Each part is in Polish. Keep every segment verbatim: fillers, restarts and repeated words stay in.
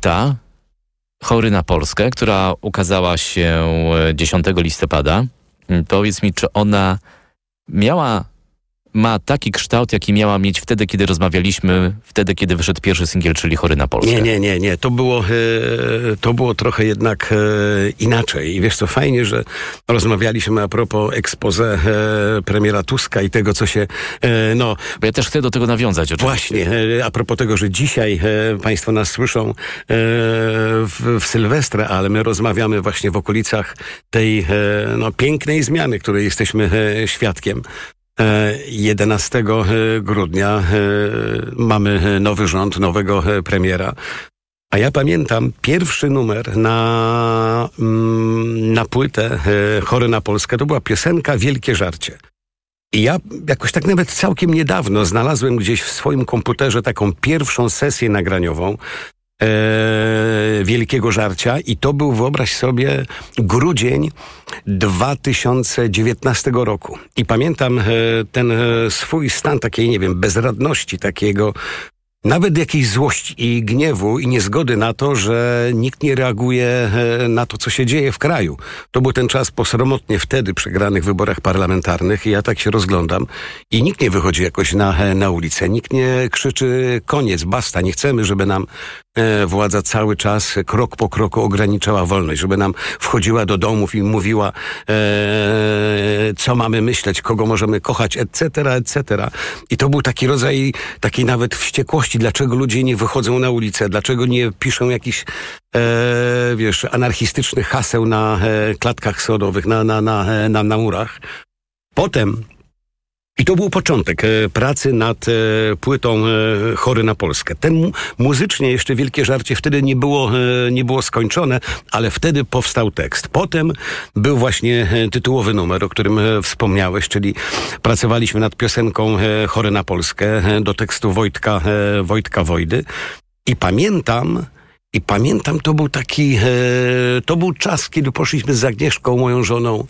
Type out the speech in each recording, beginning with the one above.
Ta, Chory na Polskę, która ukazała się dziesiątego listopada. Powiedz mi, czy ona miała, ma taki kształt, jaki miała mieć wtedy, kiedy rozmawialiśmy, wtedy, kiedy wyszedł pierwszy singiel, czyli Chory na Polskę? Nie, nie, nie, nie. To było, to było trochę jednak inaczej. I wiesz co, fajnie, że rozmawialiśmy a propos expose premiera Tuska i tego, co się... No, bo ja też chcę do tego nawiązać. Oczywiście. Właśnie. A propos tego, że dzisiaj państwo nas słyszą w, w Sylwestra, ale my rozmawiamy właśnie w okolicach tej no, pięknej zmiany, której jesteśmy świadkiem. jedenastego grudnia mamy nowy rząd, nowego premiera. A ja pamiętam pierwszy numer na, na płytę Chory na Polskę. To była piosenka Wielkie Żarcie. I ja jakoś tak nawet całkiem niedawno znalazłem gdzieś w swoim komputerze taką pierwszą sesję nagraniową E, Wielkiego Żarcia i to był, wyobraź sobie, grudzień dwa tysiące dziewiętnastego roku. I pamiętam e, ten e, swój stan takiej, nie wiem, bezradności, takiego nawet jakiejś złości i gniewu i niezgody na to, że nikt nie reaguje na to, co się dzieje w kraju. To był ten czas posromotnie wtedy przegranych wyborach parlamentarnych i ja tak się rozglądam i nikt nie wychodzi jakoś na, na ulicę, nikt nie krzyczy koniec, basta, nie chcemy, żeby nam władza cały czas krok po kroku ograniczała wolność, żeby nam wchodziła do domów i mówiła e, co mamy myśleć, kogo możemy kochać, et cetera, et cetera. I to był taki rodzaj takiej nawet wściekłości, dlaczego ludzie nie wychodzą na ulicę, dlaczego nie piszą jakichś e, wiesz, anarchistycznych haseł na e, klatkach schodowych, na, na, na, na, na murach. Potem i to był początek e, pracy nad e, płytą e, Chory na Polskę. Ten mu, muzycznie jeszcze Wielkie Żarcie wtedy nie było, e, nie było skończone, ale wtedy powstał tekst. Potem był właśnie e, tytułowy numer, o którym e, wspomniałeś, czyli pracowaliśmy nad piosenką e, Chory na Polskę e, do tekstu Wojtka, e, Wojtka Wojdy. I pamiętam... I pamiętam, to był taki... E, to był czas, kiedy poszliśmy z Agnieszką, moją żoną,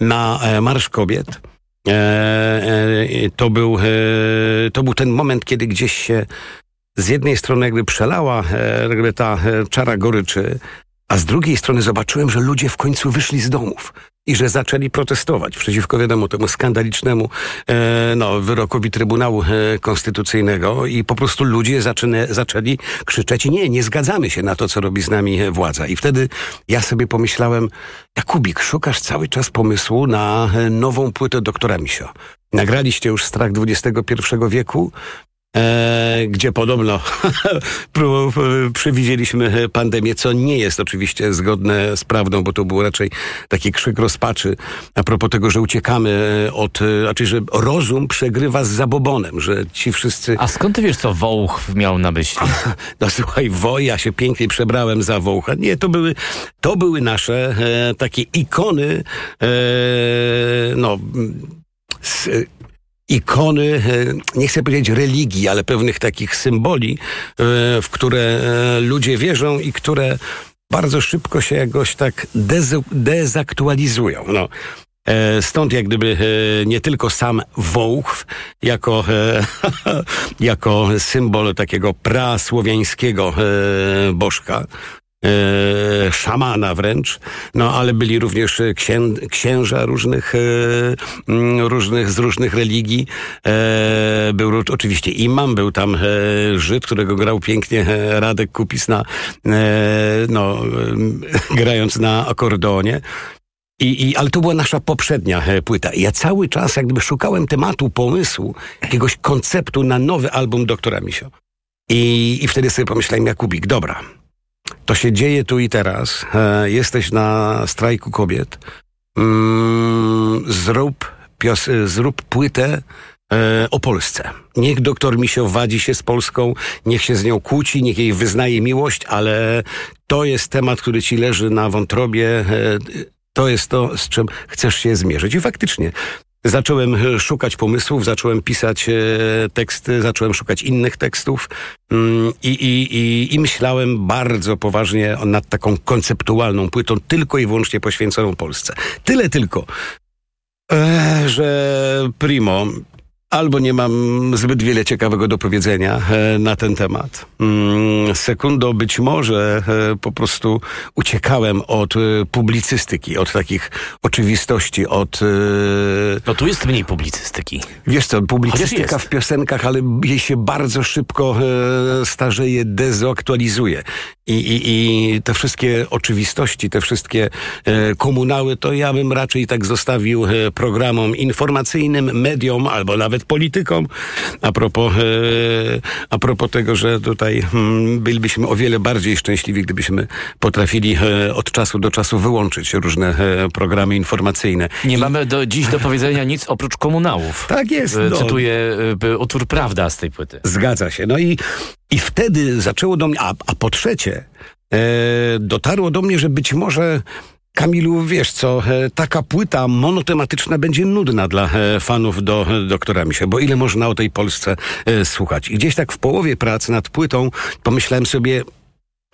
na e, Marsz Kobiet. E, e, to był, e, to był ten moment, kiedy gdzieś się z jednej strony jakby przelała e, jakby ta e, czara goryczy, a z drugiej strony zobaczyłem, że ludzie w końcu wyszli z domów i że zaczęli protestować przeciwko, wiadomo, temu skandalicznemu e, no, wyrokowi Trybunału e, Konstytucyjnego i po prostu ludzie zaczyna, zaczęli krzyczeć nie, nie zgadzamy się na to, co robi z nami władza. I wtedy ja sobie pomyślałem, Jakubik, szukasz cały czas pomysłu na nową płytę Doktora Misio. Nagraliście już Strach dwudziestego pierwszego wieku, E, gdzie podobno przewidzieliśmy pandemię, co nie jest oczywiście zgodne z prawdą, bo to był raczej taki krzyk rozpaczy a propos tego, że uciekamy od, znaczy, że rozum przegrywa z zabobonem, że ci wszyscy... A skąd ty wiesz, co Wołch miał na myśli? No słuchaj, wo, ja się pięknie przebrałem za Wołcha. Nie, to były, to były nasze e, takie ikony, e, no... Z, ikony, nie chcę powiedzieć religii, ale pewnych takich symboli, w które ludzie wierzą i które bardzo szybko się jakoś tak dez- dezaktualizują. No. Stąd jak gdyby nie tylko sam Wołch jako, jako symbol takiego prasłowiańskiego bożka, E, szamana wręcz, no ale byli również księ- księża różnych, e, różnych z różnych religii. E, był oczywiście imam, był tam e, Żyd, którego grał pięknie Radek Kupis na, e, no, e, grając na akordeonie. I, i, ale to była nasza poprzednia płyta. I ja cały czas jakby szukałem tematu, pomysłu, jakiegoś konceptu na nowy album Doktora Misio. I, i wtedy sobie pomyślałem, Jakubik, dobra, to się dzieje tu i teraz. E, jesteś na strajku kobiet. Mm, zrób, pios, zrób płytę e, o Polsce. Niech Doktor Misio wadzi się z Polską, niech się z nią kłóci, niech jej wyznaje miłość, ale to jest temat, który ci leży na wątrobie. E, to jest to, z czym chcesz się zmierzyć. I faktycznie zacząłem szukać pomysłów, zacząłem pisać e, teksty, zacząłem szukać innych tekstów mm, i, i, i, i myślałem bardzo poważnie nad taką konceptualną płytą, tylko i wyłącznie poświęconą Polsce. Tyle tylko, e, że primo... albo nie mam zbyt wiele ciekawego do powiedzenia na ten temat. Sekundo, być może po prostu uciekałem od publicystyki, od takich oczywistości, od... No tu jest mniej publicystyki. Wiesz co, publicystyka w piosenkach, ale jej się bardzo szybko starzeje, dezaktualizuje. I, i, i te wszystkie oczywistości, te wszystkie komunały, to ja bym raczej tak zostawił programom informacyjnym, mediom, albo nawet politykom. A propos, a propos tego, że tutaj bylibyśmy o wiele bardziej szczęśliwi, gdybyśmy potrafili od czasu do czasu wyłączyć różne programy informacyjne. Nie I... mamy do dziś do powiedzenia nic oprócz komunałów. Tak jest. No. Cytuję utwór Prawda z tej płyty. Zgadza się. No i, i wtedy zaczęło do mnie, a, a po trzecie e, dotarło do mnie, że być może... Kamilu, wiesz co, taka płyta monotematyczna będzie nudna dla fanów do Doktora Misia, bo ile można o tej Polsce słuchać. I gdzieś tak w połowie prac nad płytą pomyślałem sobie...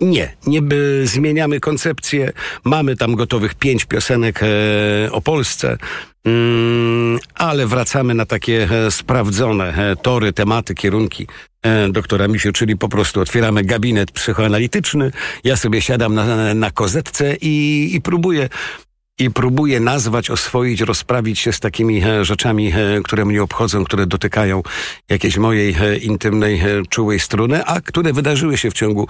Nie, nie by, zmieniamy koncepcję, mamy tam gotowych pięć piosenek e, o Polsce, mm, ale wracamy na takie e, sprawdzone e, tory, tematy, kierunki e, Doktora Misio, czyli po prostu otwieramy gabinet psychoanalityczny, ja sobie siadam na, na kozetce i, i próbuję... I próbuję nazwać, oswoić, rozprawić się z takimi rzeczami, które mnie obchodzą, które dotykają jakiejś mojej intymnej, czułej struny, a które wydarzyły się w ciągu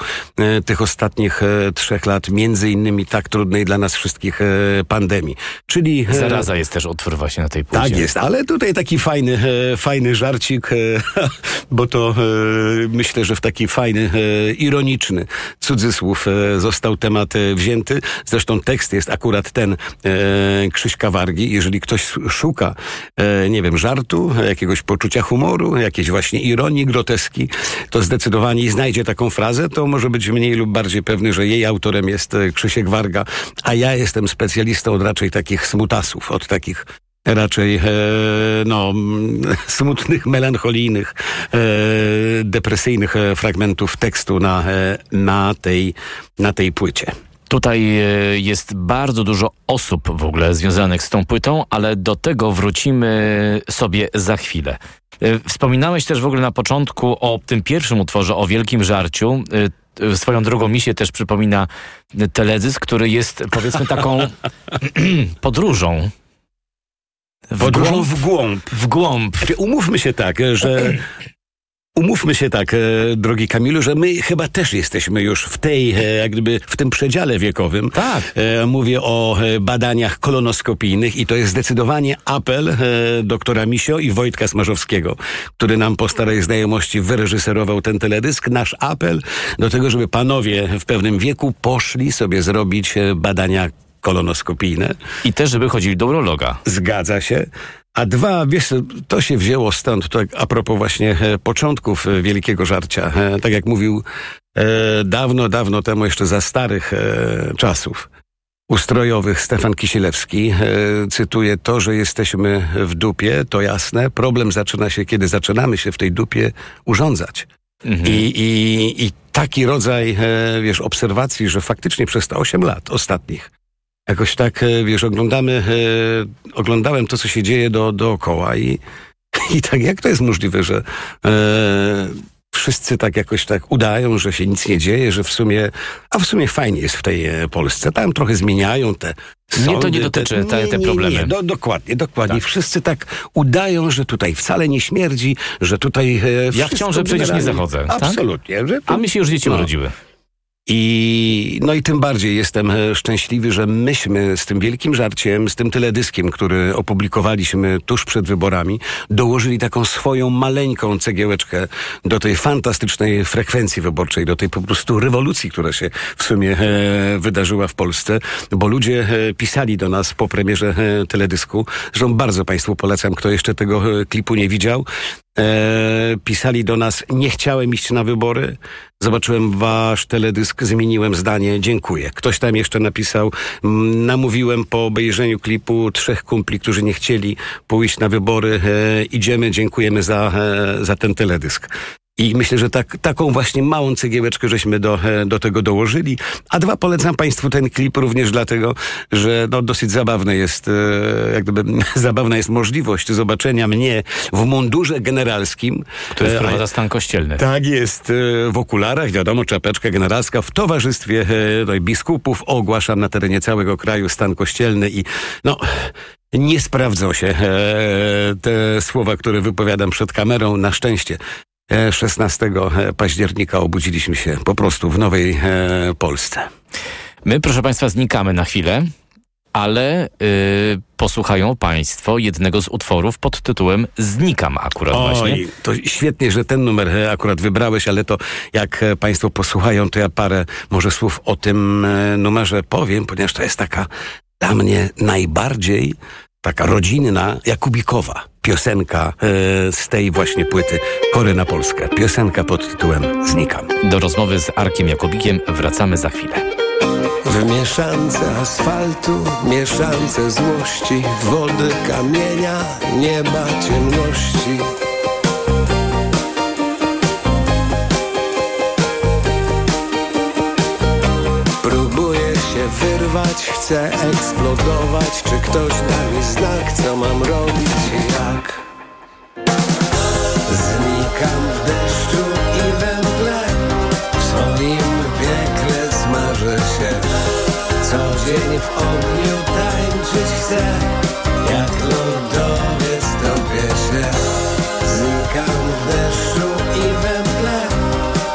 tych ostatnich trzech lat, między innymi tak trudnej dla nas wszystkich pandemii. Czyli... Zaraza jest też otwór właśnie na tej płycie. Tak jest, ale tutaj taki fajny, fajny żarcik, bo to myślę, że w taki fajny, ironiczny cudzysłów został temat wzięty. Zresztą tekst jest akurat ten Krzyśka Wargi. Jeżeli ktoś szuka, nie wiem, żartu, jakiegoś poczucia humoru, jakiejś właśnie ironii, groteski, to zdecydowanie znajdzie taką frazę, to może być mniej lub bardziej pewny, że jej autorem jest Krzysiek Warga, a ja jestem specjalistą od raczej takich smutasów, od takich raczej e, no, smutnych, melancholijnych, e, depresyjnych fragmentów tekstu na, na, tej, na tej płycie. Tutaj jest bardzo dużo osób w ogóle związanych z tą płytą, ale do tego wrócimy sobie za chwilę. Wspominałeś też w ogóle na początku o tym pierwszym utworze, o Wielkim Żarciu. Swoją drogą mi się też przypomina Teledzys, który jest powiedzmy taką podróżą. W podróżą głąb, w głąb. W głąb. Umówmy się tak, że... Umówmy się tak, e, drogi Kamilu, że my chyba też jesteśmy już w tej, e, jak gdyby w tym przedziale wiekowym. Tak. E, mówię o badaniach kolonoskopijnych i to jest zdecydowanie apel e, doktora Misio i Wojtka Smarzowskiego, który nam po starej znajomości wyreżyserował ten teledysk. Nasz apel do tego, żeby panowie w pewnym wieku poszli sobie zrobić badania kolonoskopijne. I też, żeby chodzili do urologa. Zgadza się. A dwa, wiesz, to się wzięło stąd, tak a propos właśnie e, początków Wielkiego Żarcia. E, tak jak mówił e, dawno, dawno temu, jeszcze za starych e, czasów ustrojowych Stefan Kisielewski, e, cytuję, to, że jesteśmy w dupie, to jasne, problem zaczyna się, kiedy zaczynamy się w tej dupie urządzać. Mhm. I, i, I taki rodzaj, e, wiesz, obserwacji, że faktycznie przez te osiem lat ostatnich jakoś tak, wiesz, oglądamy, e, oglądałem to, co się dzieje do, dookoła i, i tak jak to jest możliwe, że e, wszyscy tak jakoś tak udają, że się nic nie dzieje, że w sumie, a w sumie fajnie jest w tej Polsce. Tam trochę zmieniają te sądy. Nie, to nie dotyczy te, te, nie, te problemy. Nie, nie, do, dokładnie, dokładnie. Tak. Wszyscy tak udają, że tutaj wcale nie śmierdzi, że tutaj e, ja w ciąży przecież nie zachodzę. Absolutnie. Tak? Że tu, a my się już dzieci no. urodziły. I, no i tym bardziej jestem szczęśliwy, że myśmy z tym Wielkim Żarciem, z tym teledyskiem, który opublikowaliśmy tuż przed wyborami, dołożyli taką swoją maleńką cegiełeczkę do tej fantastycznej frekwencji wyborczej, do tej po prostu rewolucji, która się w sumie e, wydarzyła w Polsce, bo ludzie e, pisali do nas po premierze e, teledysku, zresztą bardzo Państwu polecam, kto jeszcze tego e, klipu nie widział. E, pisali do nas, nie chciałem iść na wybory, zobaczyłem wasz teledysk, zmieniłem zdanie, dziękuję. Ktoś tam jeszcze napisał, m, namówiłem po obejrzeniu klipu trzech kumpli, którzy nie chcieli pójść na wybory, e, idziemy, dziękujemy za, e, za ten teledysk. I myślę, że tak, taką właśnie małą cegiełeczkę żeśmy do, do tego dołożyli. A dwa, polecam Państwu ten klip również dlatego, że no, dosyć zabawne jest, jak gdyby, zabawna jest możliwość zobaczenia mnie w mundurze generalskim. Który wprowadza stan kościelny. Tak jest, w okularach, wiadomo, czapeczka generalska, w towarzystwie no, biskupów. Ogłaszam na terenie całego kraju stan kościelny i no... Nie sprawdzą się e, te słowa, które wypowiadam przed kamerą. Na szczęście e, szesnastego października obudziliśmy się po prostu w nowej e, Polsce. My, proszę Państwa, znikamy na chwilę, ale y, posłuchają Państwo jednego z utworów pod tytułem Znikam akurat. Oj, właśnie. To świetnie, że ten numer akurat wybrałeś, ale to jak Państwo posłuchają, to ja parę może słów o tym numerze powiem, ponieważ to jest taka... dla mnie najbardziej taka rodzinna, jakubikowa piosenka yy, z tej właśnie płyty Chory na Polskę. Piosenka pod tytułem Znikam. Do rozmowy z Arkiem Jakubikiem wracamy za chwilę. W mieszance asfaltu, mieszance złości, wody, kamienia, nieba, ciemności. Chcę eksplodować, czy ktoś da mi znak, co mam robić i jak? Znikam w deszczu i we mgle, w swoim piekle smażę się. Co dzień w ogniu tańczyć chcę, jak lodowiec topię się. Znikam w deszczu i we mgle,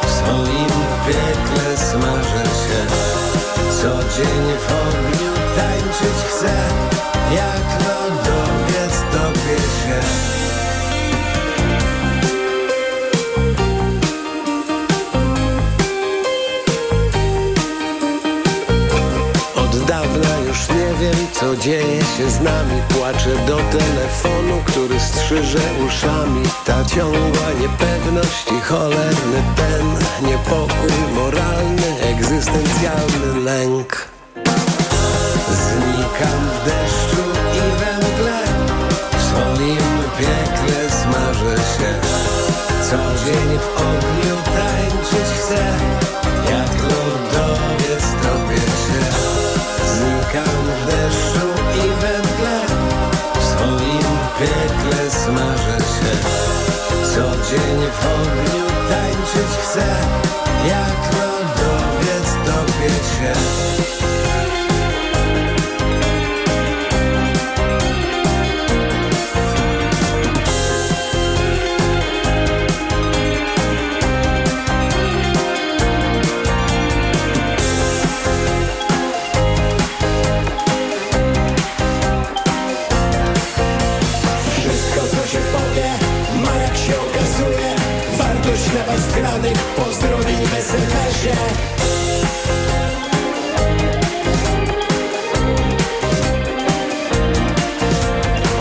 w swoim piekle smażę się. Codziennie w ogniu tańczyć chcę, jak lodowiec topię się. Od dawna już nie wiem, co dzieje się z nami. Płaczę do telefonu, który strzyże uszami. Ta ciągła niepewność i cholerny ten niepokój moralny, egzystencjalny lęk. Znikam w deszczu i we mgle, w swoim piekle smażę się. Co dzień w ogniu tańczyć chcę, jak lodowiec topię się. Znikam w deszczu i we mgle, w swoim piekle smażę się. Co dzień w ogniu tańczyć chcę, jak lodowiec topię się. Wszystko, co się powie, ma jak się okazuje wartość na was granych pozdrowień w es em esie.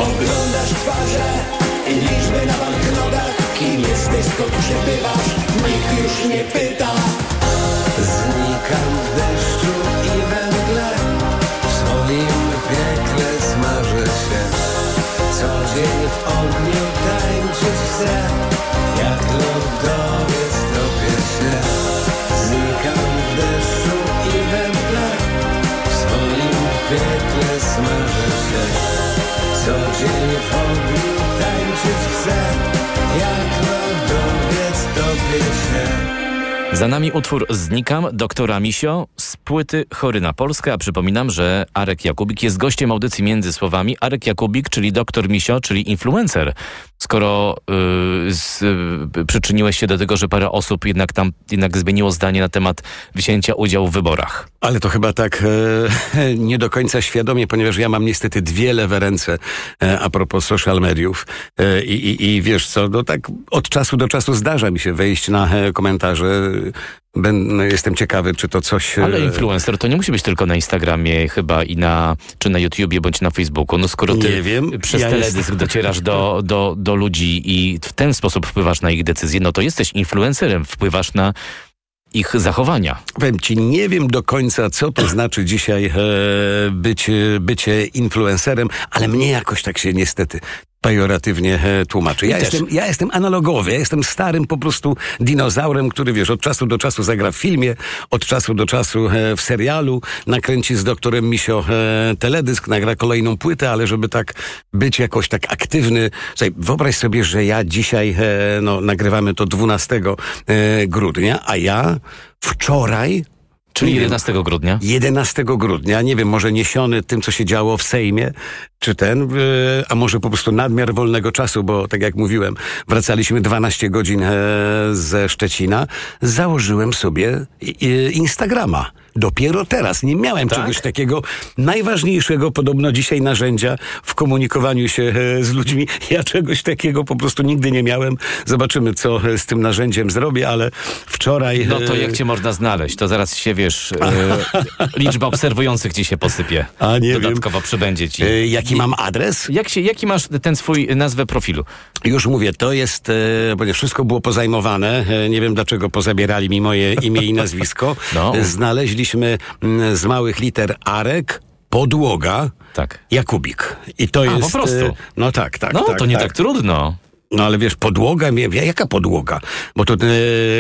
Oglądasz twarze i liczby na banknotach, kim jesteś, skąd przebywasz, nikt już nie pyta. Znikam w deszczu i we mgle, w swoim piekle smażę się. Co dzień w ogniu tańczyć chcę, jak lodowiec topię się. Znikam w deszczu i we mgle, w swoim piekle smażę się. Co dzień w ogniu tańczyć chcę, jak lodowiec topię się. Za nami utwór Znikam doktora Misio z płyty Chory na Polskę, a przypominam, że Arek Jakubik jest gościem audycji Między Słowami. Arek Jakubik, czyli doktor Misio, czyli influencer. Skoro yy, z, yy, przyczyniłeś się do tego, że parę osób jednak tam jednak zmieniło zdanie na temat wzięcia udziału w wyborach. Ale to chyba tak e, nie do końca świadomie, ponieważ ja mam niestety dwie lewe ręce e, a propos social mediów. E, i, i wiesz co, no tak od czasu do czasu zdarza mi się wejść na e, komentarze. Ben, jestem ciekawy, czy to coś... Ale influencer to nie musi być tylko na Instagramie chyba i na, czy na YouTubie, bądź na Facebooku. No skoro ty nie wiem, przez ja teledysk jestem... docierasz do, do, do ludzi i w ten sposób wpływasz na ich decyzje, no to jesteś influencerem, wpływasz na ich zachowania. Powiem ci, nie wiem do końca, co to znaczy dzisiaj e, być, bycie influencerem, ale mnie jakoś tak się niestety... pejoratywnie tłumaczy. Ja jestem, ja jestem analogowy, ja jestem starym po prostu dinozaurem, który wiesz, od czasu do czasu zagra w filmie, od czasu do czasu w serialu, nakręci z doktorem Misio teledysk, nagra kolejną płytę, ale żeby tak być jakoś tak aktywny. Słuchaj, wyobraź sobie, że ja dzisiaj, no nagrywamy to dwunastego grudnia, a ja wczoraj... Czyli jedenastego grudnia? jedenastego grudnia, nie wiem, może niesiony tym, co się działo w Sejmie, czy ten, a może po prostu nadmiar wolnego czasu, bo tak jak mówiłem, wracaliśmy dwanaście godzin ze Szczecina, założyłem sobie Instagrama. Dopiero teraz nie miałem tak? czegoś takiego najważniejszego podobno dzisiaj narzędzia w komunikowaniu się z ludźmi. Ja czegoś takiego po prostu nigdy nie miałem. Zobaczymy, co z tym narzędziem zrobię, ale wczoraj... No to jak cię można znaleźć? To zaraz się, wiesz, liczba obserwujących ci się posypie. A nie Dodatkowo wiem. Przybędzie ci. Jaki I... mam adres? Jak się, jaki masz ten swój nazwę profilu? Już mówię, to jest... bo wszystko było pozajmowane. Nie wiem, dlaczego pozabierali mi moje imię i nazwisko. No. Znaleźli z małych liter Arek, podłoga, tak. Jakubik. I to A, jest... po prostu. No tak, tak. No tak, to nie tak, tak trudno. No ale wiesz, podłoga, jaka podłoga? Bo to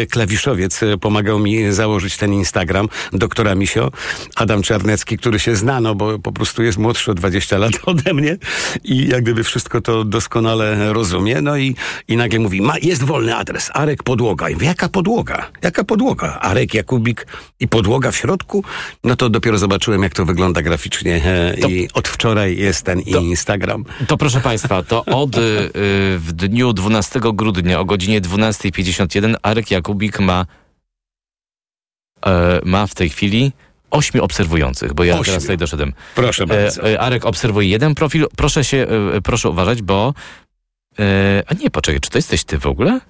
yy, klawiszowiec pomagał mi założyć ten Instagram, doktora Misio, Adam Czarnecki, który się zna, no bo po prostu jest młodszy o dwadzieścia lat ode mnie i jak gdyby wszystko to doskonale rozumie, no i, i nagle mówi, ma, jest wolny adres, Arek podłoga. I mówię, jaka podłoga? Jaka podłoga? Arek Jakubik i podłoga w środku? No to dopiero zobaczyłem, jak to wygląda graficznie e, to, i od wczoraj jest ten to, Instagram. To proszę Państwa, to od y, y, w dniu W dniu dwunastego grudnia o godzinie dwunasta pięćdziesiąt jeden Arek Jakubik ma, e, ma w tej chwili ośmiu obserwujących, bo ja Ośmiu. teraz tutaj doszedłem. Proszę e, bardzo. E, Arek obserwuje jeden profil. Proszę się, e, proszę uważać, bo... E, a nie, poczekaj, czy to jesteś ty w ogóle?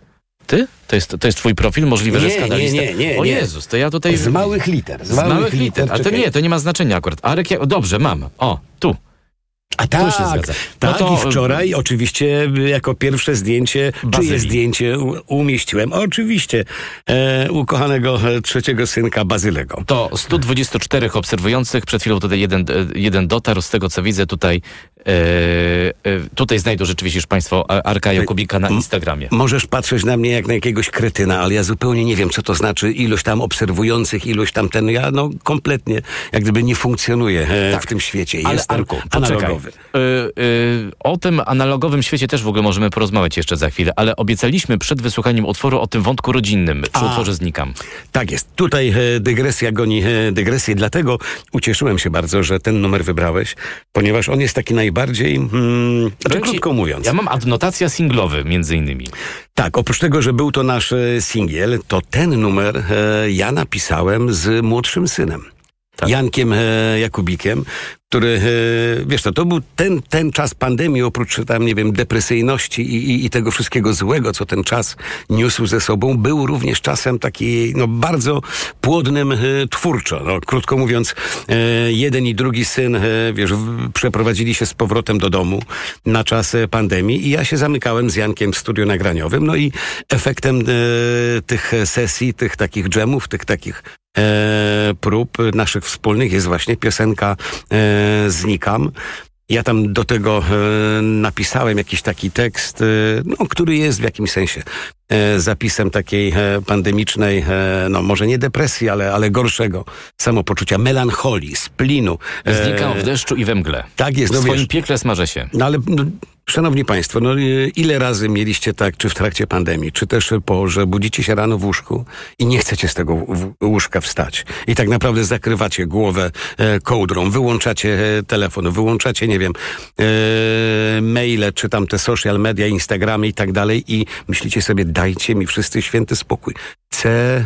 Ty? To jest, to jest twój profil? Możliwe, nie, że skandalista? Nie, nie, nie. O nie. Jezus, to ja tutaj... Z małych liter. Z, z małych, małych liter. liter. A to nie, to nie ma znaczenia akurat. Arek Jak... Dobrze, mam. O, tu. A tak, się zgadza. tak no to... i wczoraj oczywiście jako pierwsze zdjęcie, Bazyli. czyje zdjęcie umieściłem, oczywiście e, ukochanego trzeciego synka Bazylego. To sto dwadzieścia cztery obserwujących, przed chwilą tutaj jeden, jeden dotarł, z tego co widzę tutaj, e, tutaj znajdą rzeczywiście już Państwo Arka Jakubika na Instagramie. M- możesz patrzeć na mnie jak na jakiegoś kretyna, ale ja zupełnie nie wiem, co to znaczy ilość tam obserwujących, ilość tam ten, ja no kompletnie jak gdyby nie funkcjonuję e, tak. w tym świecie. Ale Jestem Arku, analogowy. Yy, yy, o tym analogowym świecie też w ogóle możemy porozmawiać jeszcze za chwilę, ale obiecaliśmy przed wysłuchaniem utworu o tym wątku rodzinnym, przy A, utworze Znikam. Tak jest. Tutaj e, dygresja goni e, dygresję, dlatego ucieszyłem się bardzo, że ten numer wybrałeś, ponieważ on jest taki najbardziej, hmm, znaczy krótko mówiąc. Ja mam adnotacja singlowy między innymi. Tak, oprócz tego, że był to nasz e, singiel, to ten numer e, ja napisałem z młodszym synem. Tak. Jankiem e, Jakubikiem, który, e, wiesz co, to był ten, ten czas pandemii, oprócz tam, nie wiem, depresyjności i, i, i tego wszystkiego złego, co ten czas niósł ze sobą, był również czasem taki, no, bardzo płodnym e, twórczo. No, krótko mówiąc, e, jeden i drugi syn, e, wiesz, w, przeprowadzili się z powrotem do domu na czas e, pandemii i ja się zamykałem z Jankiem w studiu nagraniowym, no i efektem e, tych sesji, tych takich dżemów, tych takich E, prób naszych wspólnych jest właśnie piosenka e, Znikam. Ja tam do tego e, napisałem jakiś taki tekst, e, no, który jest w jakimś sensie e, zapisem takiej e, pandemicznej, e, no może nie depresji, ale, ale gorszego samopoczucia, melancholii, splinu. E, Znikam w deszczu i we mgle. Tak jest. W no, swoim wiesz, piekle smażę się. No ale... No, Szanowni Państwo, no ile razy mieliście tak, czy w trakcie pandemii, czy też po, że budzicie się rano w łóżku i nie chcecie z tego w- łóżka wstać. I tak naprawdę zakrywacie głowę e, kołdrą, wyłączacie e, telefon, wyłączacie, nie wiem, e, maile, czy tam te social media, Instagramy i tak dalej i myślicie sobie, dajcie mi wszyscy święty spokój. Chcę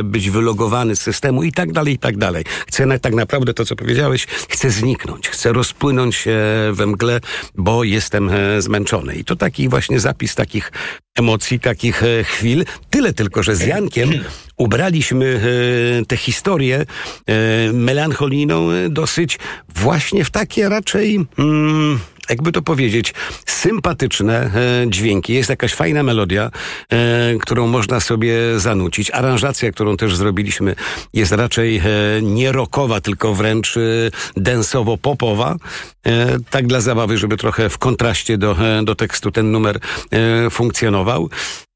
e, być wylogowany z systemu i tak dalej, i tak dalej. Chcę na, tak naprawdę to, co powiedziałeś, chcę zniknąć, chcę rozpłynąć się e, we mgle, bo jestem e, zmęczony. I to taki właśnie zapis takich emocji, takich e, chwil. Tyle tylko, że z Jankiem ubraliśmy e, tę historię e, melancholijną e, dosyć właśnie w takie raczej... Mm, jakby to powiedzieć, sympatyczne e, dźwięki. Jest jakaś fajna melodia, e, którą można sobie zanucić. Aranżacja, którą też zrobiliśmy, jest raczej e, nie rockowa, tylko wręcz e, densowo-popowa. E, tak dla zabawy, żeby trochę w kontraście do, e, do tekstu ten numer e, funkcjonował.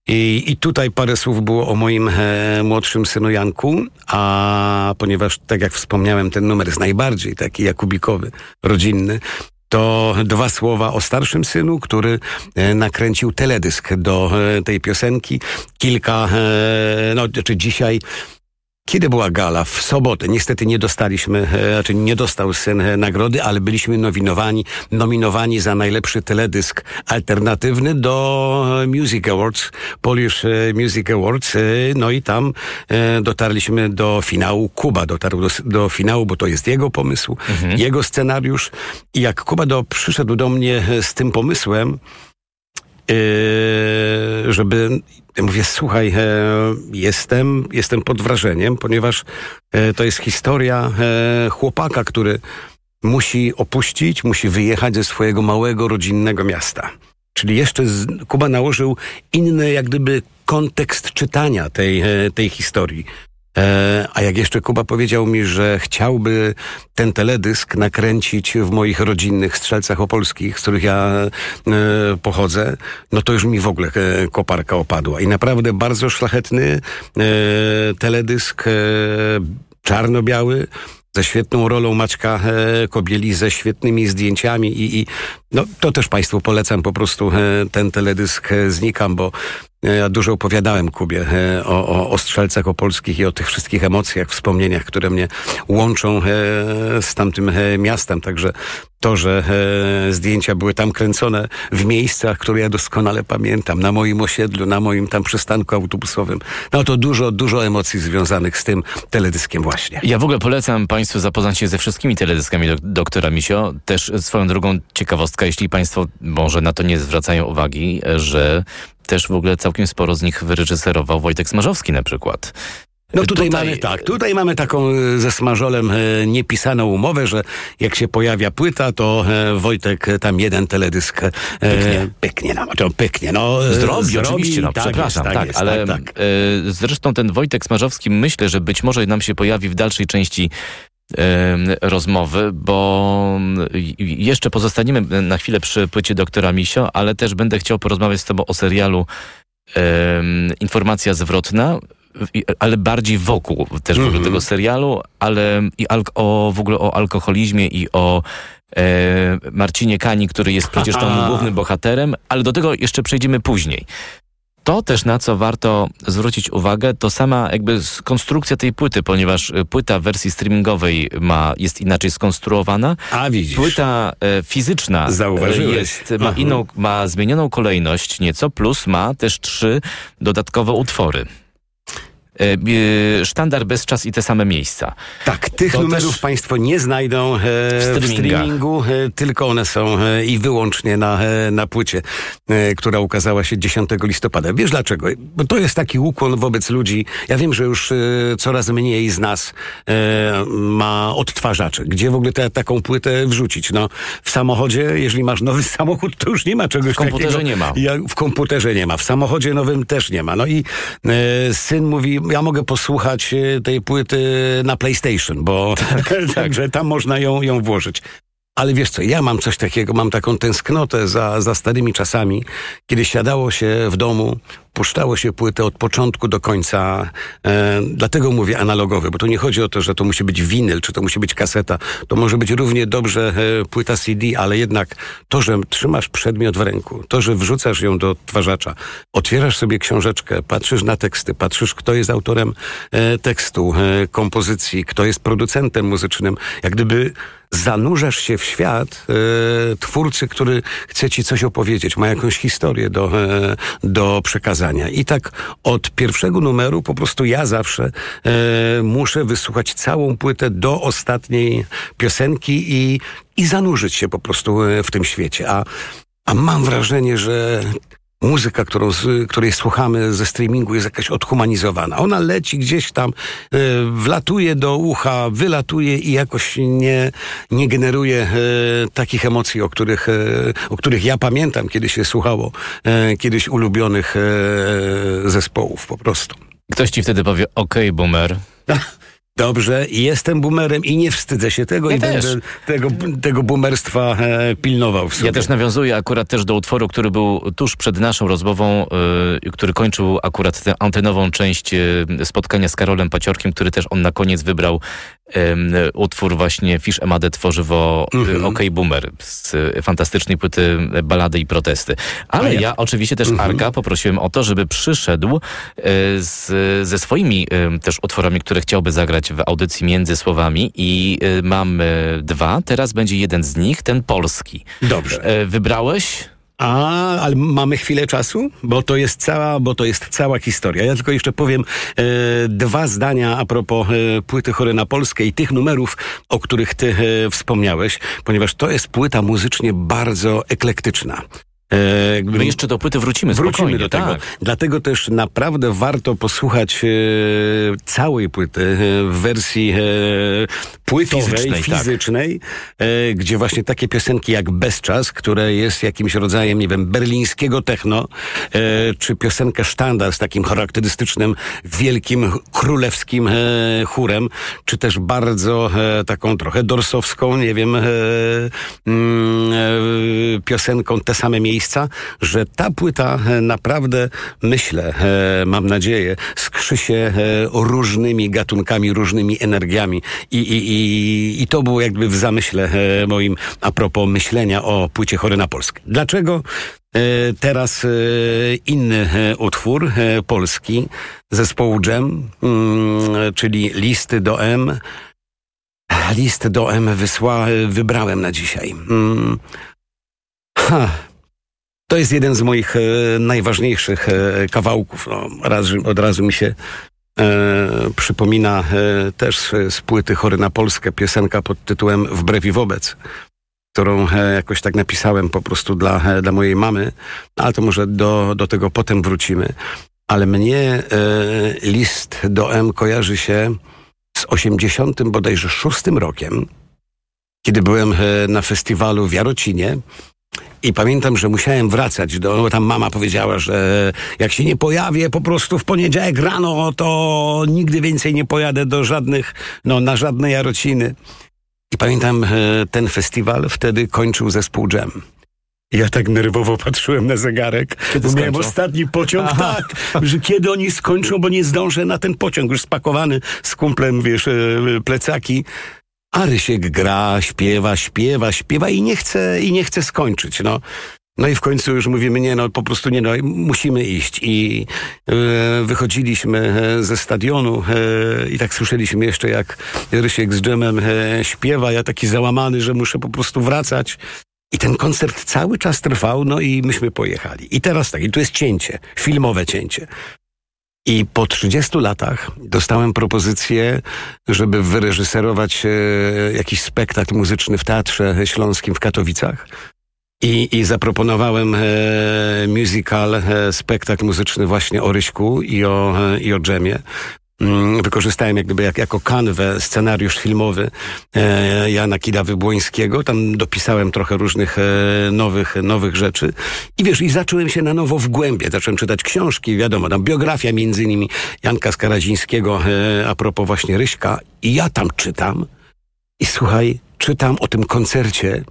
I, I tutaj parę słów było o moim e, młodszym synu Janku, a ponieważ, tak jak wspomniałem, ten numer jest najbardziej taki jakubikowy, rodzinny, to dwa słowa o starszym synu, który e, nakręcił teledysk do e, tej piosenki. Kilka, e, no czy dzisiaj... Kiedy była gala? W sobotę. Niestety nie dostaliśmy, znaczy nie dostał syn nagrody, ale byliśmy nominowani, nominowani za najlepszy teledysk alternatywny do Music Awards, Polish Music Awards. No i tam dotarliśmy do finału. Kuba dotarł do, do finału, bo to jest jego pomysł, mhm. jego scenariusz. I jak Kuba do, przyszedł do mnie z tym pomysłem, Yy, żeby, mówię, słuchaj, e, jestem, jestem pod wrażeniem, ponieważ e, to jest historia e, chłopaka, który musi opuścić, musi wyjechać ze swojego małego, rodzinnego miasta. Czyli jeszcze z, Kuba nałożył inny, jak gdyby, kontekst czytania tej, e, tej historii. E, a jak jeszcze Kuba powiedział mi, że chciałby ten teledysk nakręcić w moich rodzinnych Strzelcach Opolskich, z których ja e, pochodzę, no to już mi w ogóle e, koparka opadła. I naprawdę bardzo szlachetny e, teledysk, e, czarno-biały, ze świetną rolą Maćka e, Kobieli, ze świetnymi zdjęciami i, i no to też Państwu polecam po prostu e, ten teledysk e, Znikam, bo ja dużo opowiadałem Kubie o, o, o Strzelcach Opolskich i o tych wszystkich emocjach, wspomnieniach, które mnie łączą z tamtym miastem. Także to, że zdjęcia były tam kręcone w miejscach, które ja doskonale pamiętam, na moim osiedlu, na moim tam przystanku autobusowym. No to dużo, dużo emocji związanych z tym teledyskiem właśnie. Ja w ogóle polecam Państwu zapoznać się ze wszystkimi teledyskami do, doktora Misio. Też swoją drogą ciekawostka, jeśli Państwo może na to nie zwracają uwagi, że też w ogóle całkiem sporo z nich wyreżyserował Wojtek Smarzowski na przykład. No tutaj, tutaj mamy tak, tutaj mamy taką ze Smarzolem niepisaną umowę, że jak się pojawia płyta, to Wojtek tam jeden teledysk pyknie, pyknie nam, czy pyknie, no zrobi, zrobi oczywiście, no, tak przepraszam, jest, tak, tak jest, ale tak, tak. Zresztą ten Wojtek Smarzowski, myślę, że być może nam się pojawi w dalszej części rozmowy, bo jeszcze pozostaniemy na chwilę przy płycie doktora Misio, ale też będę chciał porozmawiać z Tobą o serialu um, Informacja zwrotna, ale bardziej wokół też mm-hmm. w ogóle tego serialu, ale i al- o, w ogóle o alkoholizmie i o e, Marcinie Kani, który jest przecież tam głównym bohaterem, ale do tego jeszcze przejdziemy później. To też, na co warto zwrócić uwagę, to sama jakby konstrukcja tej płyty, ponieważ płyta w wersji streamingowej ma, jest inaczej skonstruowana. A widzisz. Płyta e, fizyczna jest, ma, inną, ma zmienioną kolejność nieco, plus ma też trzy dodatkowe utwory. Sztandar, Bezczas i Te same miejsca. Tak, tych to numerów Państwo nie znajdą e, w, w streamingu, e, tylko one są e, i wyłącznie na, e, na płycie, e, która ukazała się dziesiątego listopada. Wiesz dlaczego? Bo to jest taki ukłon wobec ludzi. Ja wiem, że już e, coraz mniej z nas e, ma odtwarzaczy. Gdzie w ogóle te, taką płytę wrzucić? No, w samochodzie, jeżeli masz nowy samochód, to już nie ma czegoś takiego. W komputerze takiego. Nie ma. Ja, w komputerze nie ma. W samochodzie nowym też nie ma. No i e, syn mówi, ja mogę posłuchać tej płyty na PlayStation, bo tak, także tam można ją, ją włożyć. Ale wiesz co, ja mam coś takiego, mam taką tęsknotę za, za starymi czasami, kiedy siadało się w domu, puszczało się płytę od początku do końca. E, dlatego mówię analogowy, bo tu nie chodzi o to, że to musi być winyl, czy to musi być kaseta. To może być równie dobrze e, płyta C D, ale jednak to, że trzymasz przedmiot w ręku, to, że wrzucasz ją do odtwarzacza, otwierasz sobie książeczkę, patrzysz na teksty, patrzysz, kto jest autorem e, tekstu, e, kompozycji, kto jest producentem muzycznym. Jak gdyby zanurzasz się w świat e, twórcy, który chce ci coś opowiedzieć, ma jakąś historię do, e, do przekazania. I tak od pierwszego numeru po prostu ja zawsze e, muszę wysłuchać całą płytę do ostatniej piosenki i, i zanurzyć się po prostu w tym świecie. A, a mam wrażenie, że muzyka, którą, której słuchamy ze streamingu, jest jakaś odhumanizowana. Ona leci gdzieś tam, y, wlatuje do ucha, wylatuje i jakoś nie, nie generuje y, takich emocji, o których, y, o których ja pamiętam, kiedy się słuchało y, kiedyś ulubionych y, zespołów po prostu. Ktoś ci wtedy powie, okej, okay, boomer. Dobrze, jestem boomerem i nie wstydzę się tego ja i też. będę tego, tego boomerstwa e, pilnował w sobie. Ja też nawiązuję akurat też do utworu, który był tuż przed naszą rozmową, y, który kończył akurat tę antenową część y, spotkania z Karolem Paciorkiem, który też on na koniec wybrał y, y, utwór właśnie Fisz Emadę Tworzywo mhm. OK Boomer z y, fantastycznej płyty Balady i Protesty. Ale A ja. ja oczywiście też mhm. Arka poprosiłem o to, żeby przyszedł y, z, ze swoimi y, też utworami, które chciałby zagrać w audycji Między Słowami i y, mamy dwa. Teraz będzie jeden z nich, ten polski. Dobrze. Y, wybrałeś? A, ale mamy chwilę czasu, bo to jest cała, bo to jest cała historia. Ja tylko jeszcze powiem e, dwa zdania a propos e, płyty Chory na Polskę i tych numerów, o których ty e, wspomniałeś, ponieważ to jest płyta muzycznie bardzo eklektyczna. My jeszcze do płyty wrócimy Wrócimy do tego. Tak. Dlatego też naprawdę warto posłuchać e, całej płyty e, w wersji e, płytowej, fizycznej, fizycznej tak. e, gdzie właśnie takie piosenki jak Bezczas, które jest jakimś rodzajem, nie wiem, berlińskiego techno, e, czy piosenkę Sztandar z takim charakterystycznym, wielkim, królewskim e, chórem, czy też bardzo e, taką trochę dorsowską, nie wiem, e, mm, e, piosenką Te same miejsca, że ta płyta naprawdę, myślę, e, mam nadzieję, skrzy się e, różnymi gatunkami, różnymi energiami i, i, i, i to było jakby w zamyśle e, moim a propos myślenia o płycie Chory na Polskę. Dlaczego e, teraz e, inny e, utwór e, polski zespołu Dżem, mm, czyli Listy do M. List do M wysła, wybrałem na dzisiaj. Mm. Ha. To jest jeden z moich e, najważniejszych e, kawałków. No, raz, od razu mi się e, przypomina e, też z płyty Chory na Polskę piosenka pod tytułem Wbrew i wobec, którą e, jakoś tak napisałem po prostu dla, e, dla mojej mamy, ale to może do, do tego potem wrócimy. Ale mnie e, List do M kojarzy się z osiemdziesiątym bodajże szóstym rokiem, kiedy byłem e, na festiwalu w Jarocinie. I pamiętam, że musiałem wracać do, bo tam mama powiedziała, że jak się nie pojawię po prostu w poniedziałek rano, to nigdy więcej nie pojadę do żadnych, no na żadne Jarociny. I pamiętam, ten festiwal wtedy kończył zespół Dżem. Ja tak nerwowo patrzyłem na zegarek, kiedy bo miałem ostatni pociąg, Aha. tak, że kiedy oni skończą, bo nie zdążę na ten pociąg, już spakowany z kumplem, wiesz, plecaki. A Rysiek gra, śpiewa, śpiewa, śpiewa i nie chce, i nie chce skończyć, no. No i w końcu już mówimy, nie, no po prostu nie, no musimy iść. I e, wychodziliśmy ze stadionu e, i tak słyszeliśmy jeszcze, jak Rysiek z Dżemem e, śpiewa, ja taki załamany, że muszę po prostu wracać. I ten koncert cały czas trwał, no i myśmy pojechali. I teraz tak, i tu jest cięcie, filmowe cięcie. I po trzydziestu latach dostałem propozycję, żeby wyreżyserować e, jakiś spektakl muzyczny w Teatrze Śląskim w Katowicach. I, i zaproponowałem e, musical, e, spektakl muzyczny właśnie o Ryśku i o, e, i o Dżemie. Mm, wykorzystałem jak gdyby jak, jako kanwę scenariusz filmowy e, Jana Kidawy-Błońskiego. Tam dopisałem trochę różnych e, nowych, nowych rzeczy. I wiesz, i zacząłem się na nowo wgłębiać. Zacząłem czytać książki, wiadomo, tam biografia między innymi Janka Skarazińskiego e, a propos właśnie Ryśka. I ja tam czytam i słuchaj, czytam o tym koncercie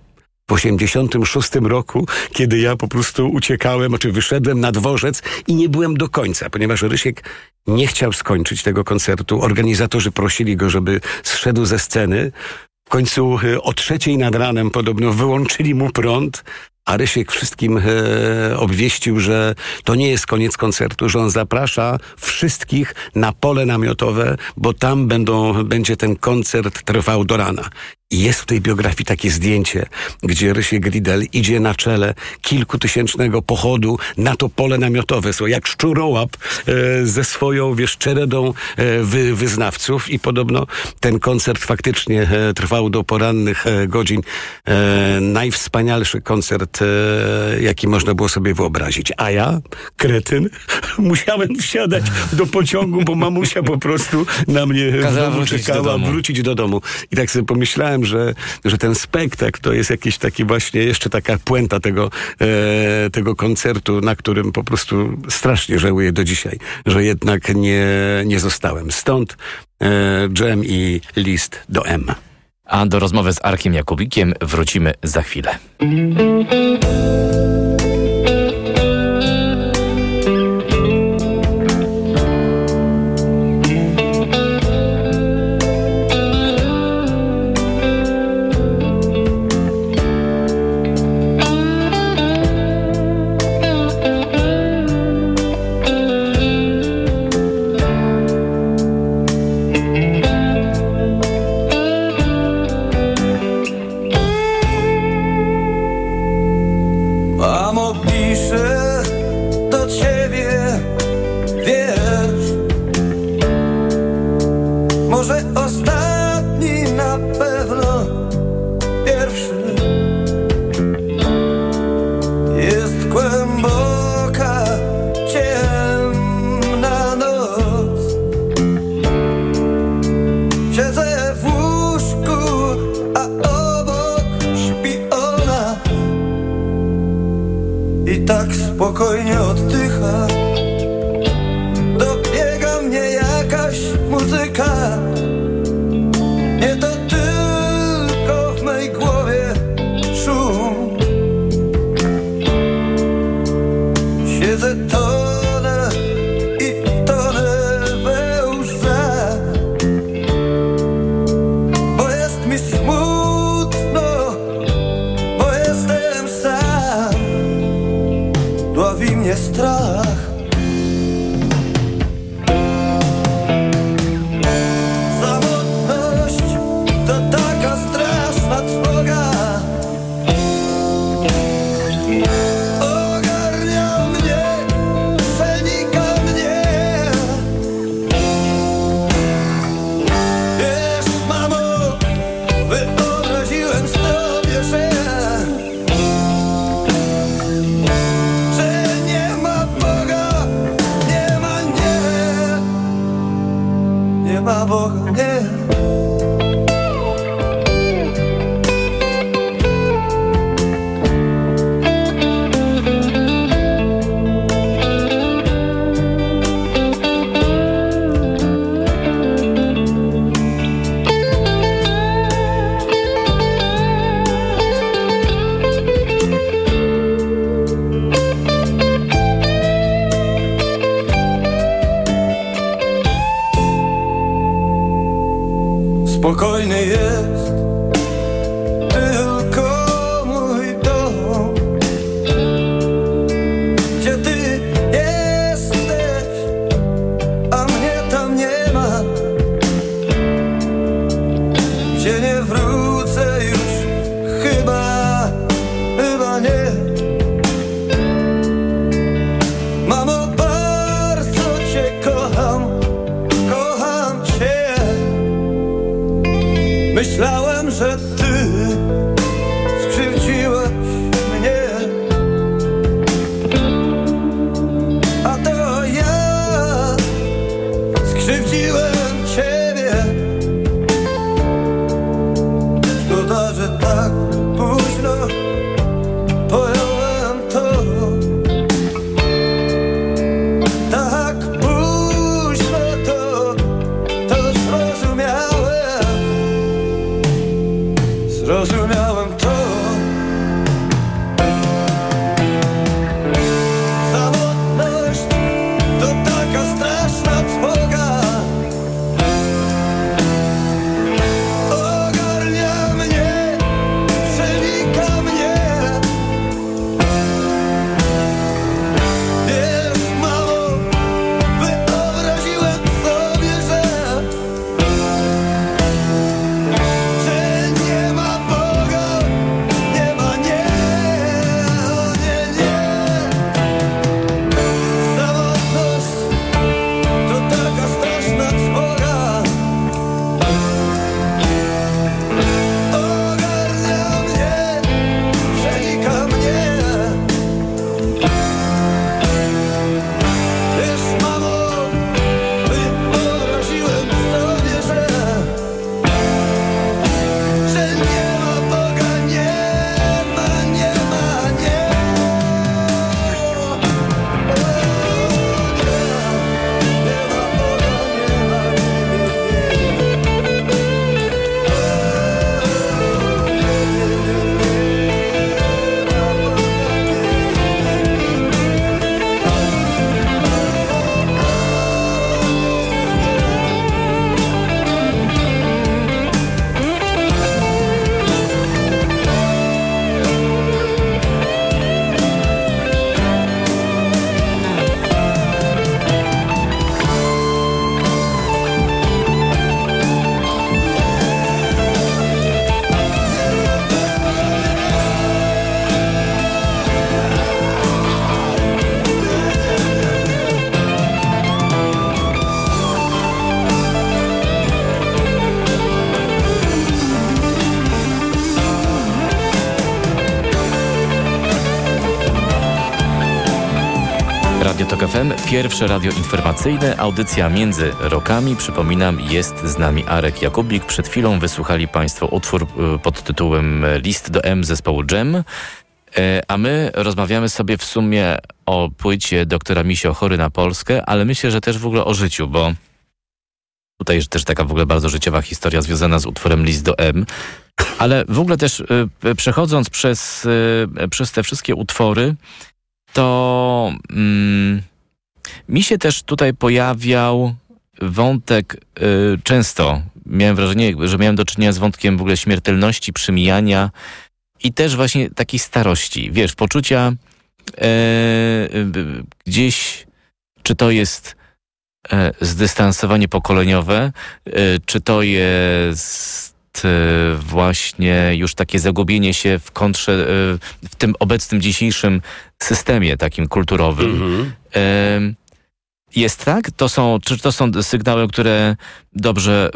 w osiemdziesiątym szóstym roku, kiedy ja po prostu uciekałem, czy wyszedłem na dworzec i nie byłem do końca, ponieważ Rysiek nie chciał skończyć tego koncertu. Organizatorzy prosili go, żeby zszedł ze sceny. W końcu o trzeciej nad ranem podobno wyłączyli mu prąd, a Rysiek wszystkim e, obwieścił, że to nie jest koniec koncertu, że on zaprasza wszystkich na pole namiotowe, bo tam będą, będzie ten koncert trwał do rana. I jest w tej biografii takie zdjęcie, gdzie Rysiek Riedel idzie na czele kilkutysięcznego pochodu na to pole namiotowe. Są jak szczurołap e, ze swoją, wiesz, czeredą e, wy, wyznawców i podobno ten koncert faktycznie e, trwał do porannych e, godzin. E, najwspanialszy koncert, e, jaki można było sobie wyobrazić. A ja, kretyn, musiałem wsiadać do pociągu, bo mamusia po prostu na mnie wrócić czekała, do wrócić do domu. I tak sobie pomyślałem, Że, że ten spektakl to jest jakiś taki właśnie, jeszcze taka puenta tego, e, tego koncertu, na którym po prostu strasznie żałuję do dzisiaj, że jednak nie, nie zostałem. Stąd e, Dżem i List do M. A do rozmowy z Arkiem Jakubikiem wrócimy za chwilę. Radio Tok F M, pierwsze radio informacyjne, audycja między rokami. Przypominam, jest z nami Arek Jakubik. Przed chwilą wysłuchali Państwo utwór pod tytułem List do M zespołu Dżem. A my rozmawiamy sobie w sumie o płycie doktora Misio Chory na Polskę, ale myślę, że też w ogóle o życiu, bo tutaj też taka w ogóle bardzo życiowa historia związana z utworem List do M. Ale w ogóle też y, przechodząc przez, y, przez te wszystkie utwory, to y, mi się też tutaj pojawiał wątek y, często. Miałem wrażenie, że miałem do czynienia z wątkiem w ogóle śmiertelności, przymijania i też właśnie takiej starości. Wiesz, poczucia y, y, gdzieś, czy to jest zdystansowanie pokoleniowe, czy to jest właśnie już takie zagubienie się w kontrze, w tym obecnym dzisiejszym systemie takim kulturowym. Mm-hmm. Jest tak? To są, czy to są sygnały, które dobrze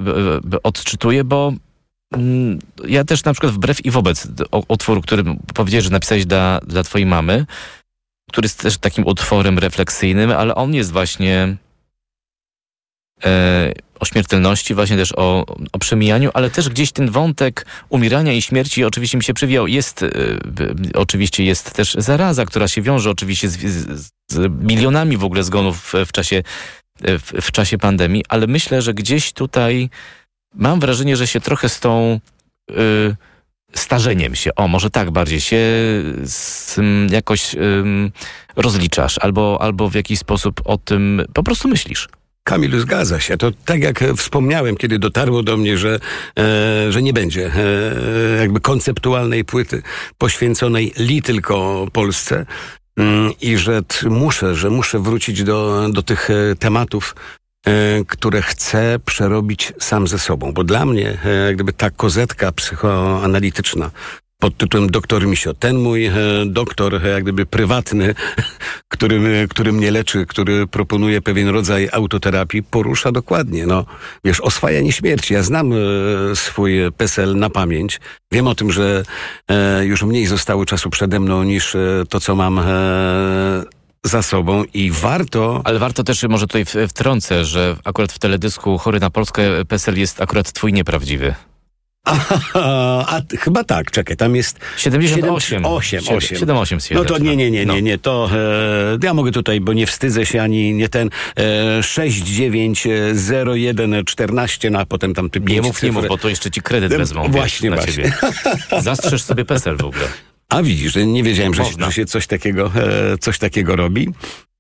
odczytuję, bo ja też na przykład wbrew i wobec, utwór, który powiedziałeś, że napisałeś dla, dla twojej mamy, który jest też takim utworem refleksyjnym, ale on jest właśnie o śmiertelności, właśnie też o, o przemijaniu, ale też gdzieś ten wątek umierania i śmierci oczywiście mi się przywijał. Jest, y, y, oczywiście jest też zaraza, która się wiąże oczywiście z, z, z milionami w ogóle zgonów w, w czasie, w, w czasie pandemii, ale myślę, że gdzieś tutaj mam wrażenie, że się trochę z tą y, starzeniem się, o może tak bardziej się z, m, jakoś y, rozliczasz albo, albo w jakiś sposób o tym po prostu myślisz. Kamil, zgadza się. To tak jak wspomniałem, kiedy dotarło do mnie, że, e, że nie będzie e, jakby konceptualnej płyty poświęconej li tylko Polsce y, i że t, muszę, że muszę wrócić do, do tych tematów, które chcę przerobić sam ze sobą. Bo dla mnie jak gdyby ta kozetka psychoanalityczna pod tytułem Doktor Misio, ten mój doktor jak gdyby prywatny, który, który mnie leczy, który proponuje pewien rodzaj autoterapii, porusza dokładnie, no, wiesz, oswajanie śmierci. Ja znam swój PESEL na pamięć. Wiem o tym, że już mniej zostało czasu przede mną niż to, co mam za sobą i warto... Ale warto też, może tutaj wtrącę, że akurat w teledysku Chory na Polskę PESEL jest akurat twój nieprawdziwy. A, a chyba tak, czekaj, tam jest... siedemdziesiąt osiem. No to nie, nie, nie, nie, nie, to e, ja mogę tutaj, bo nie wstydzę się ani nie ten e, sześć dziewięć zero jeden czternaście, no a potem tam... Ty nie mów, nie mów, bo to jeszcze ci kredyt wezmą. Właśnie, wiesz, właśnie. Ciebie. Zastrzeż sobie PESEL w ogóle. A widzisz, nie wiedziałem, że się, że się coś takiego, e, coś takiego robi.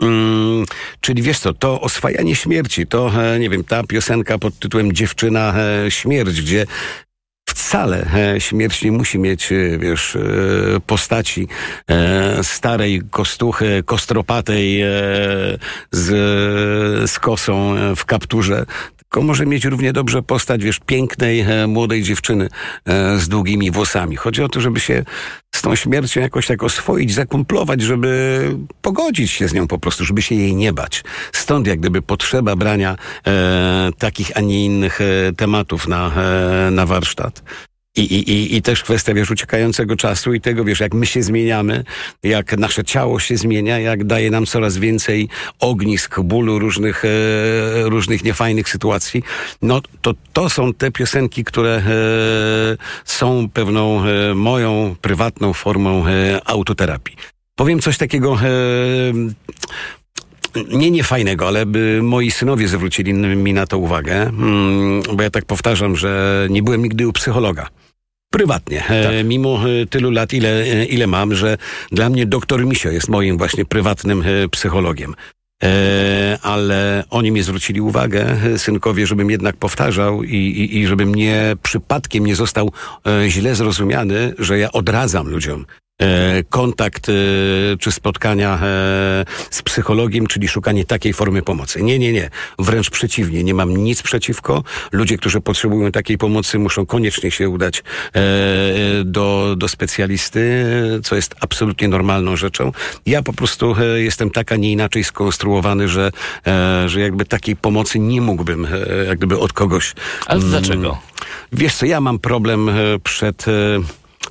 Mm, czyli wiesz co, to oswajanie śmierci, to e, nie wiem, ta piosenka pod tytułem Dziewczyna e, śmierć, gdzie wcale e, śmierć nie musi mieć, e, wiesz, e, postaci e, starej kostuchy, kostropatej e, z, e, z kosą e, w kapturze. Może mieć równie dobrze postać, wiesz, pięknej, e, młodej dziewczyny e, z długimi włosami. Chodzi o to, żeby się z tą śmiercią jakoś tak oswoić, zakumplować, żeby pogodzić się z nią po prostu, żeby się jej nie bać. Stąd jak gdyby potrzeba brania e, takich, a nie innych e, tematów na, e, na warsztat. I, i, I też kwestia, wiesz, uciekającego czasu i tego, wiesz, jak my się zmieniamy, jak nasze ciało się zmienia, jak daje nam coraz więcej ognisk, bólu, różnych, różnych niefajnych sytuacji. No to to są te piosenki, które są pewną moją prywatną formą autoterapii. Powiem coś takiego... Nie, nie fajnego, ale by moi synowie zwrócili mi na to uwagę, bo ja tak powtarzam, że nie byłem nigdy u psychologa. Prywatnie. Tak. E, mimo tylu lat, ile, ile mam, że dla mnie doktor Misio jest moim właśnie prywatnym psychologiem. E, ale oni mnie zwrócili uwagę, synkowie, żebym jednak powtarzał i, i, i żebym nie przypadkiem nie został e, źle zrozumiany, że ja odradzam ludziom E, kontakt e, czy spotkania e, z psychologiem, czyli szukanie takiej formy pomocy. Nie, nie, nie. Wręcz przeciwnie. Nie mam nic przeciwko. Ludzie, którzy potrzebują takiej pomocy, muszą koniecznie się udać e, do, do specjalisty, co jest absolutnie normalną rzeczą. Ja po prostu e, jestem tak, a nie inaczej skonstruowany, że, e, że jakby takiej pomocy nie mógłbym e, jak gdyby od kogoś. Ale dlaczego? Wiesz co, ja mam problem e, przed... E,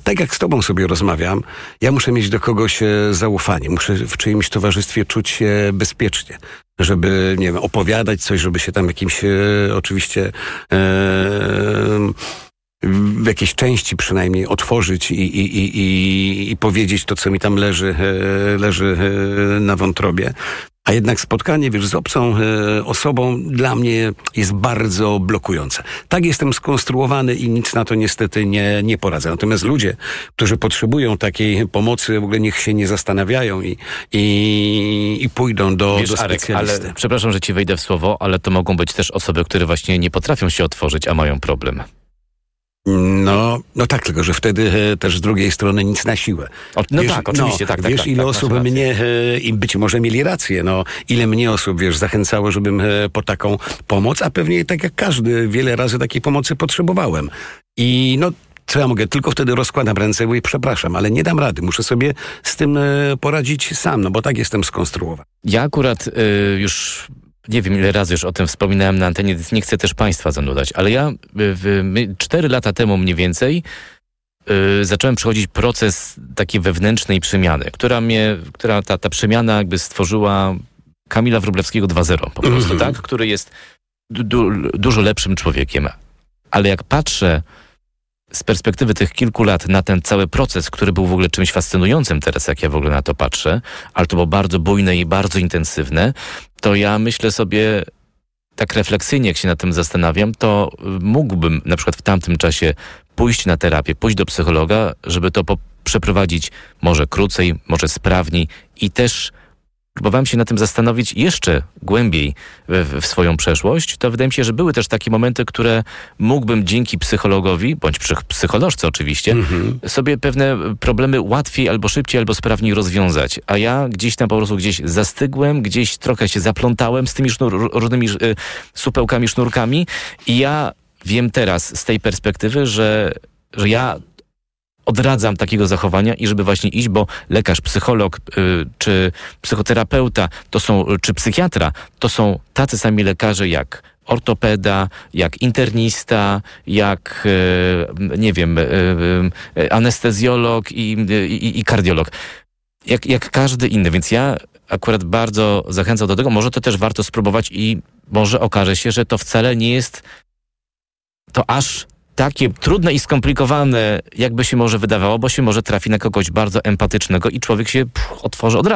tak jak z tobą sobie rozmawiam, ja muszę mieć do kogoś zaufanie, muszę w czyimś towarzystwie czuć się bezpiecznie, żeby, nie wiem, opowiadać coś, żeby się tam jakimś oczywiście e, w jakiejś części przynajmniej otworzyć i, i, i, i, i powiedzieć to, co mi tam leży, leży na wątrobie. A jednak spotkanie, wiesz, z obcą y, osobą dla mnie jest bardzo blokujące. Tak jestem skonstruowany i nic na to niestety nie, nie poradzę. Natomiast ludzie, którzy potrzebują takiej pomocy, w ogóle niech się nie zastanawiają i, i, i pójdą do, wiesz, do specjalisty. Arek, ale, przepraszam, że ci wejdę w słowo, ale to mogą być też osoby, które właśnie nie potrafią się otworzyć, a mają problem. No, no tak, tylko że wtedy e, też z drugiej strony nic na siłę. O, no wiesz, tak, oczywiście, no, tak, tak. Wiesz, tak, ile tak, osób mnie, e, i być może mieli rację, no, ile mnie osób, wiesz, zachęcało, żebym e, po taką pomoc, a pewnie tak jak każdy, wiele razy takiej pomocy potrzebowałem. I no, co ja mogę? Tylko wtedy rozkładam ręce i mówię, przepraszam, ale nie dam rady, muszę sobie z tym e, poradzić sam, no bo tak jestem skonstruowany. Ja akurat y, już... Nie wiem, ile razy już o tym wspominałem na antenie, nie chcę też państwa zanudzać, ale ja cztery lata temu mniej więcej yy, zacząłem przechodzić proces takiej wewnętrznej przemiany, która mnie, która ta, ta przemiana jakby stworzyła Kamila Wróblewskiego dwa zero po prostu, mm-hmm. tak? Który jest du, du, dużo lepszym człowiekiem. Ale jak patrzę z perspektywy tych kilku lat na ten cały proces, który był w ogóle czymś fascynującym teraz, jak ja w ogóle na to patrzę, ale to było bardzo bujne i bardzo intensywne, to ja myślę sobie, tak refleksyjnie, jak się nad tym zastanawiam, to mógłbym na przykład w tamtym czasie pójść na terapię, pójść do psychologa, żeby to po- przeprowadzić może krócej, może sprawniej i też próbowałem się na tym zastanowić jeszcze głębiej w, w swoją przeszłość, to wydaje mi się, że były też takie momenty, które mógłbym dzięki psychologowi, bądź psycholożce oczywiście, mm-hmm. sobie pewne problemy łatwiej albo szybciej, albo sprawniej rozwiązać. A ja gdzieś tam po prostu gdzieś zastygłem, gdzieś trochę się zaplątałem z tymi sznur, różnymi y, supełkami, sznurkami i ja wiem teraz z tej perspektywy, że, że ja... odradzam takiego zachowania i żeby właśnie iść, bo lekarz, psycholog y, czy psychoterapeuta to są, czy psychiatra to są tacy sami lekarze jak ortopeda, jak internista, jak y, nie wiem, y, y, anestezjolog i, i, i kardiolog. Jak, jak każdy inny, więc ja akurat bardzo zachęcam do tego, może to też warto spróbować i może okaże się, że to wcale nie jest to aż takie trudne i skomplikowane, jakby się może wydawało, bo się może trafi na kogoś bardzo empatycznego i człowiek się pff, otworzy od razu.